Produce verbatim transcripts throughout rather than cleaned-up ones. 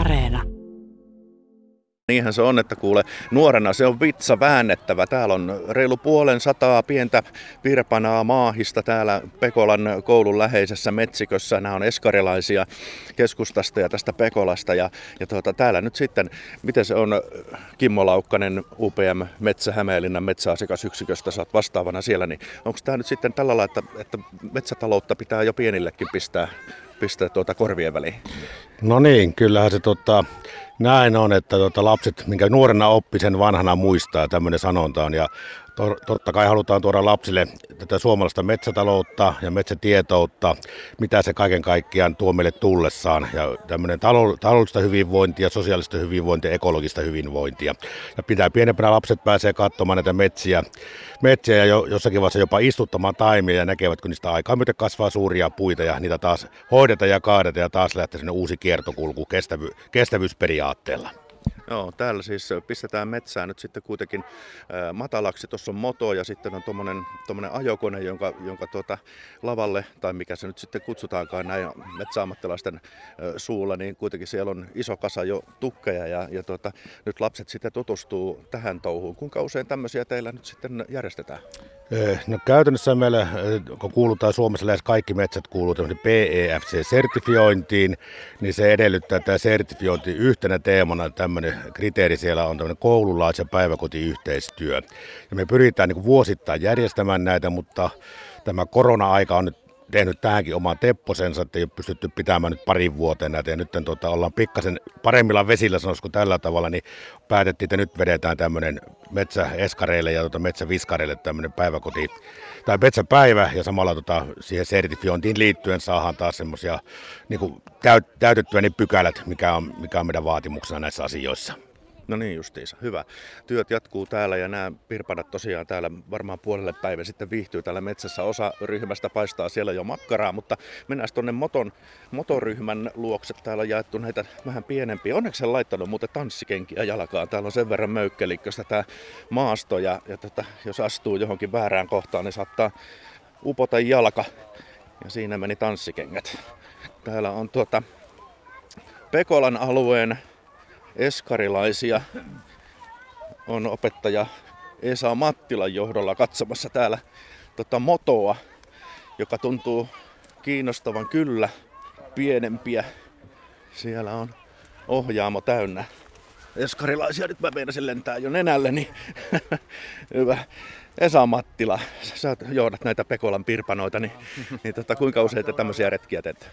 Areena. Niinhän se on, että kuule, nuorena se on vitsa väännettävä. Täällä on reilu puolen sataa pientä virpanaa maahista täällä Pekolan koulun läheisessä metsikössä. Nämä on eskarilaisia keskustasta ja tästä Pekolasta. Ja, ja tuota, täällä nyt sitten, miten se on, Kimmo Laukkanen U P M Metsä Hämeenlinnan metsäasiakasyksiköstä, sä oot vastaavana siellä, niin onko tämä nyt sitten tällä lailla, että, että metsätaloutta pitää jo pienillekin pistää, pistää tuota korvien väliin? No niin, kyllähän se tota... näin on, että tuota, lapset, minkä nuorena oppi, sen vanhana muistaa, tämmöinen sanonta on. Ja to, totta kai halutaan tuoda lapsille tätä suomalaista metsätaloutta ja metsätietoutta, mitä se kaiken kaikkiaan tuo meille tullessaan. Ja tämmöinen taloudellista hyvinvointia, sosiaalista hyvinvointia, ekologista hyvinvointia. Ja pitää pienempänä lapset pääsee katsomaan näitä metsiä, metsiä ja jo, jossakin vaiheessa jopa istuttamaan taimia ja näkevät, kun niistä aikaa myöten kasvaa suuria puita ja niitä taas hoidetaan ja kaadetaan ja taas lähtee sinne uusi kiertokulku kestävy, kestävyysperiaatteella. Joo, täällä siis pistetään metsää nyt sitten kuitenkin ää, matalaksi. Tuossa on moto ja sitten on tuommoinen ajokone, jonka, jonka tuota, lavalle, tai mikä se nyt sitten kutsutaankaan näin metsäammattilaisten ää, suulla, niin kuitenkin siellä on iso kasa jo tukkeja ja, ja tuota, nyt lapset sitten tutustuu tähän touhuun. Kuinka usein tämmöisiä teillä nyt sitten järjestetään? No, käytännössä meillä, kun kuulutaan Suomessa, lähes kaikki metsät kuuluu P E F C-sertifiointiin, niin se edellyttää tämä sertifiointi yhtenä teemana. Tämmöinen kriteeri siellä on tämmöinen koululais- ja päiväkotiyhteistyö. Ja me pyritään niin kuin vuosittain järjestämään näitä, mutta tämä korona-aika on nyt tehnyt tähänkin oman tepposensa, että ei ole pystytty pitämään nyt parin vuoteen näitä. Ja nyt tuota, ollaan pikkasen paremmilla vesillä, sanoisiko tällä tavalla, niin päätettiin, että nyt vedetään tämmöinen metsäeskareille ja tuota metsäviskareille tämmöinen päiväkoti tai metsäpäivä. Ja samalla tuota, siihen sertifiointiin liittyen saadaan taas semmoisia niin kuin täyt, täytettyä ne pykälät, mikä on, mikä on meidän vaatimuksena näissä asioissa. No niin justiinsa, hyvä. Työt jatkuu täällä ja nämä pirpanat tosiaan täällä varmaan puolelle päivän sitten viihtyy täällä metsässä. Osa ryhmästä paistaa siellä jo makkaraa, mutta mennään tuonne moton, motoryhmän luokse. Täällä on jaettu näitä vähän pienempiä. Onneksi en laittanut muuten tanssikenkiä jalkaan. Täällä on sen verran möykkelikköstä tämä maasto ja, ja tota, jos astuu johonkin väärään kohtaan, niin saattaa upota jalka. Ja siinä meni tanssikengät. Täällä on tuota Pekolan alueen eskarilaisia on opettaja Esa Mattilan johdolla katsomassa täällä tota motoa, joka tuntuu kiinnostavan kyllä pienempiä. Siellä on ohjaamo täynnä eskarilaisia. Nyt mä meinasin lentää jo nenälleni. Hyvä. Esa Mattila, sä johdat näitä Pekolan pirpanoita, niin, niin tota, kuinka usein te tämmöisiä retkiä teette?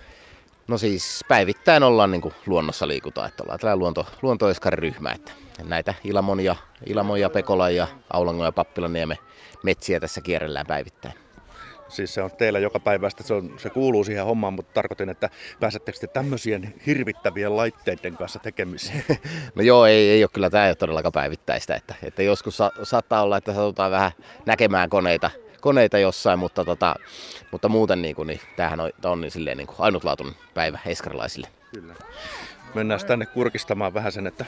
No siis päivittäin ollaan niin kuin luonnossa liikutaan, että ollaan tällainen luonto, luontoeskariryhmä, että näitä Ilamon ja, Ilamon ja Pekolan ja Aulangon ja Pappilaniemen metsiä tässä kierrellään päivittäin. Siis se on teillä joka päivästä, se, on, se kuuluu siihen hommaan, mutta tarkoitin, että pääsettekö te tämmöisien hirvittävien laitteiden kanssa tekemiseen? No joo, ei, ei ole kyllä, tämä ei ole todellakaan päivittäistä, että, että joskus sa, saattaa olla, että satutaan vähän näkemään koneita. koneita jossain, mutta, tota, mutta muuten niin kuin, niin tämähän on, on niin silleen, niin kuin ainutlaatuinen päivä eskarilaisille. Kyllä. Mennään tänne kurkistamaan vähän sen, että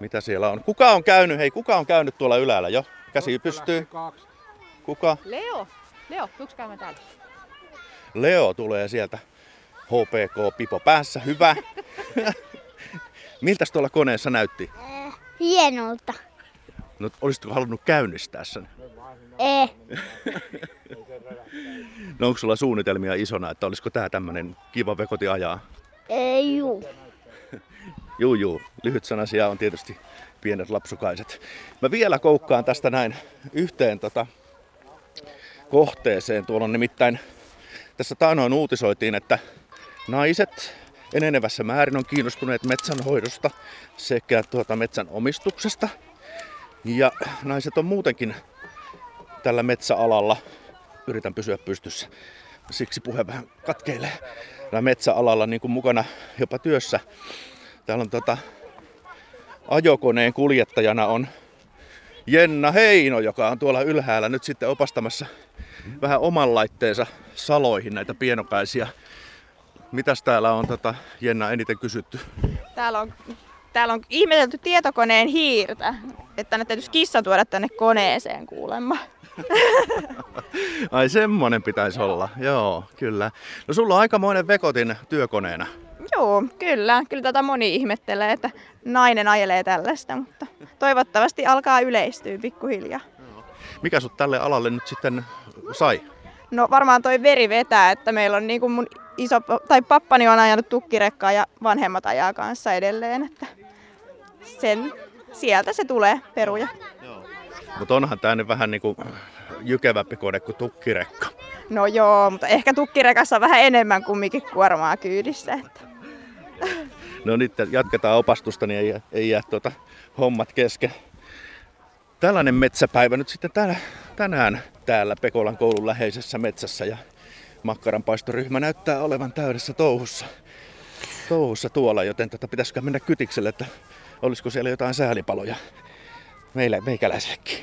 mitä siellä on. Kuka on käynyt? Hei, kuka on käynyt tuolla ylällä jo? Käsi pystyy. Kuka? Leo. Leo, tuuks käymään täällä? Leo tulee sieltä. H P K pipo päässä. Hyvä. Miltäs tuolla koneessa näytti? Hienolta. No, olisitko halunnut käynnistää sen? Ei. No onko sulla suunnitelmia isona, että olisiko tää tämmönen kiva vekoti ajaa? Ei juu. Juu juu, lyhytsanaisia on tietysti pienet lapsukaiset. Mä vielä koukkaan tästä näin yhteen tota kohteeseen. Tuolla on nimittäin, tässä taanoin uutisoitiin, että naiset enenevässä määrin on kiinnostuneet metsänhoidosta sekä tuota metsän omistuksesta. Ja naiset on muutenkin tällä metsäalalla, yritän pysyä pystyssä, siksi puhe vähän katkeilee, tällä metsäalalla niin kuin mukana jopa työssä. Täällä on tota, ajokoneen kuljettajana on Jenna Heino, joka on tuolla ylhäällä nyt sitten opastamassa vähän oman laitteensa saloihin näitä pienokaisia. Mitäs täällä on tota, Jenna eniten kysytty? Täällä on... Täällä on ihmetelty tietokoneen hiirtä, että tänne täytyisi kissa tuoda tänne koneeseen kuulemma. Ai semmonen pitäisi olla, joo, kyllä. No sulla on aikamoinen vekotin työkoneena. Joo, kyllä. Kyllä tätä moni ihmettelee, että nainen ajelee tällaista, mutta toivottavasti alkaa yleistyä pikkuhiljaa. Mikä sut tälle alalle nyt sitten sai? No varmaan toi veri vetää, että meillä on niin kuin mun iso, tai pappani on ajanut tukkirekkaa ja vanhemmat ajaa kanssa edelleen, että sen, sieltä se tulee peruja. Mutta onhan tää nyt vähän niin kuin jykevämpi kone kuin tukkirekka. No joo, mutta ehkä tukkirekassa on vähän enemmän kumminkin kuormaa kyydissä. Että. No nyt jatketaan opastusta, niin ei, ei jää tuota hommat kesken. Tällainen metsäpäivä nyt sitten täällä, tänään täällä Pekolan koulun läheisessä metsässä ja makkaranpaistoryhmä näyttää olevan täydessä touhussa, touhussa tuolla, joten tätä pitäisikö mennä kytikselle, että olisiko siellä jotain säälipaloja meillä, meikäläisellekin.